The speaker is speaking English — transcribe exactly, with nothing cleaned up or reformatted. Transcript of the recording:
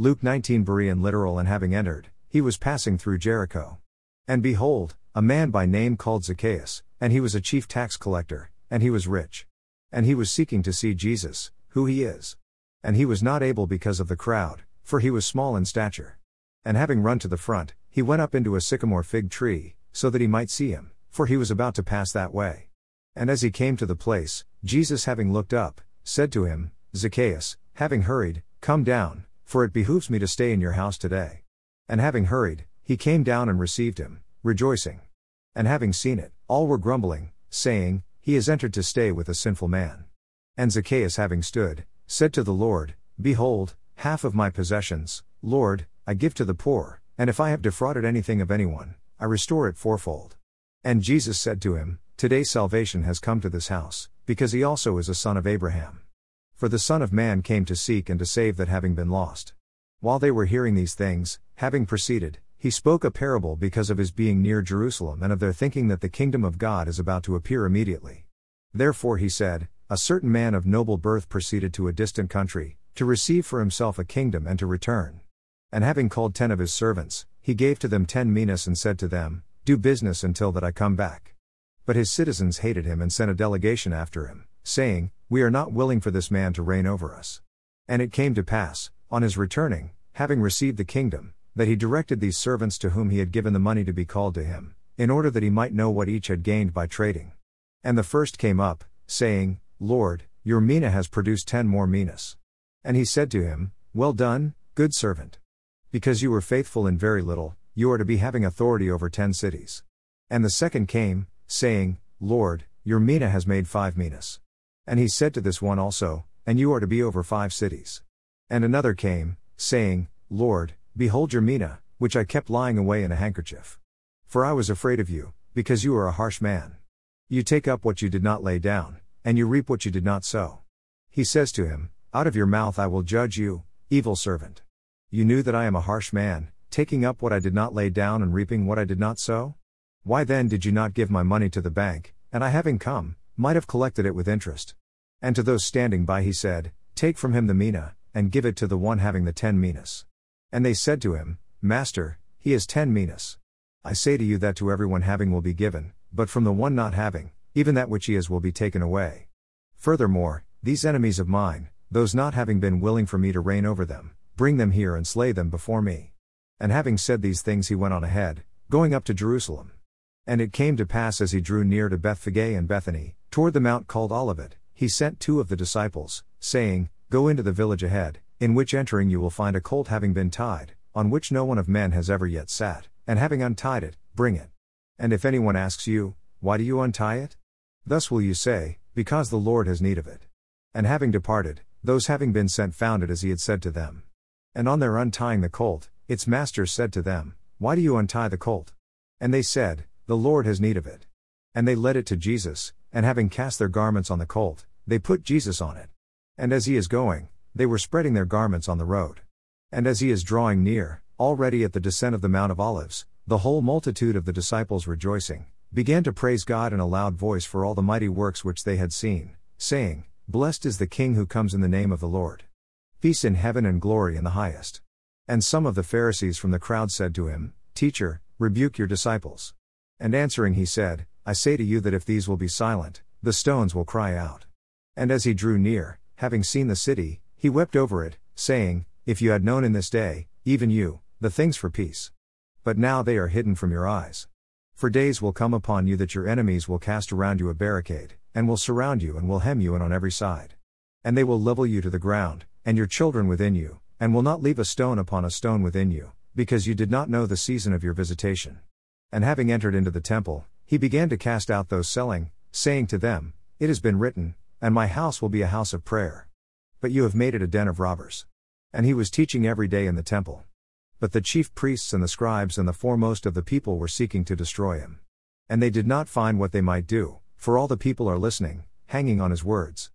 Luke nineteen Berean Literal. And having entered, he was passing through Jericho. And behold, a man by name called Zacchaeus, and he was a chief tax collector, and he was rich. And he was seeking to see Jesus, who he is. And he was not able because of the crowd, for he was small in stature. And having run to the front, he went up into a sycamore fig tree, so that he might see him, for he was about to pass that way. And as he came to the place, Jesus, having looked up, said to him, Zacchaeus, having hurried, come down, for it behooves me to stay in your house today. And having hurried, he came down and received him, rejoicing. And having seen it, all were grumbling, saying, He has entered to stay with a sinful man. And Zacchaeus, having stood, said to the Lord, Behold, half of my possessions, Lord, I give to the poor, and if I have defrauded anything of anyone, I restore it fourfold. And Jesus said to him, Today salvation has come to this house, because he also is a son of Abraham. For the Son of Man came to seek and to save that having been lost. While they were hearing these things, having proceeded, he spoke a parable because of his being near Jerusalem and of their thinking that the kingdom of God is about to appear immediately. Therefore he said, A certain man of noble birth proceeded to a distant country, to receive for himself a kingdom and to return. And having called ten of his servants, he gave to them ten minas and said to them, Do business until that I come back. But his citizens hated him and sent a delegation after him, saying, We are not willing for this man to reign over us. And it came to pass, on his returning, having received the kingdom, that he directed these servants to whom he had given the money to be called to him, in order that he might know what each had gained by trading. And the first came up, saying, Lord, your mina has produced ten more minas. And he said to him, Well done, good servant. Because you were faithful in very little, you are to be having authority over ten cities. And the second came, saying, Lord, your mina has made five minas. And he said to this one also, And you are to be over five cities. And another came, saying, Lord, behold your mina, which I kept lying away in a handkerchief. For I was afraid of you, because you are a harsh man. You take up what you did not lay down, and you reap what you did not sow. He says to him, Out of your mouth I will judge you, evil servant. You knew that I am a harsh man, taking up what I did not lay down and reaping what I did not sow? Why then did you not give my money to the bank, and I having come, might have collected it with interest? And to those standing by he said, Take from him the mina, and give it to the one having the ten minas. And they said to him, Master, he has ten minas. I say to you that to everyone having will be given, but from the one not having, even that which he has will be taken away. Furthermore, these enemies of mine, those not having been willing for me to reign over them, bring them here and slay them before me. And having said these things he went on ahead, going up to Jerusalem. And it came to pass as he drew near to Bethphage and Bethany, toward the mount called Olivet, he sent two of the disciples, saying, Go into the village ahead, in which entering you will find a colt having been tied, on which no one of men has ever yet sat, and having untied it, bring it. And if anyone asks you, Why do you untie it? Thus will you say, Because the Lord has need of it. And having departed, those having been sent found it as he had said to them. And on their untying the colt, its master said to them, Why do you untie the colt? And they said, The Lord has need of it. And they led it to Jesus, and having cast their garments on the colt, they put Jesus on it. And as he is going, they were spreading their garments on the road. And as he is drawing near, already at the descent of the Mount of Olives, the whole multitude of the disciples rejoicing, began to praise God in a loud voice for all the mighty works which they had seen, saying, Blessed is the King who comes in the name of the Lord. Peace in heaven and glory in the highest. And some of the Pharisees from the crowd said to him, Teacher, rebuke your disciples. And answering he said, I say to you that if these will be silent, the stones will cry out. And as he drew near, having seen the city, he wept over it, saying, If you had known in this day, even you, the things for peace. But now they are hidden from your eyes. For days will come upon you that your enemies will cast around you a barricade, and will surround you and will hem you in on every side. And they will level you to the ground, and your children within you, and will not leave a stone upon a stone within you, because you did not know the season of your visitation. And having entered into the temple, he began to cast out those selling, saying to them, It has been written, and my house will be a house of prayer. But you have made it a den of robbers. And he was teaching every day in the temple. But the chief priests and the scribes and the foremost of the people were seeking to destroy him. And they did not find what they might do, for all the people are listening, hanging on his words.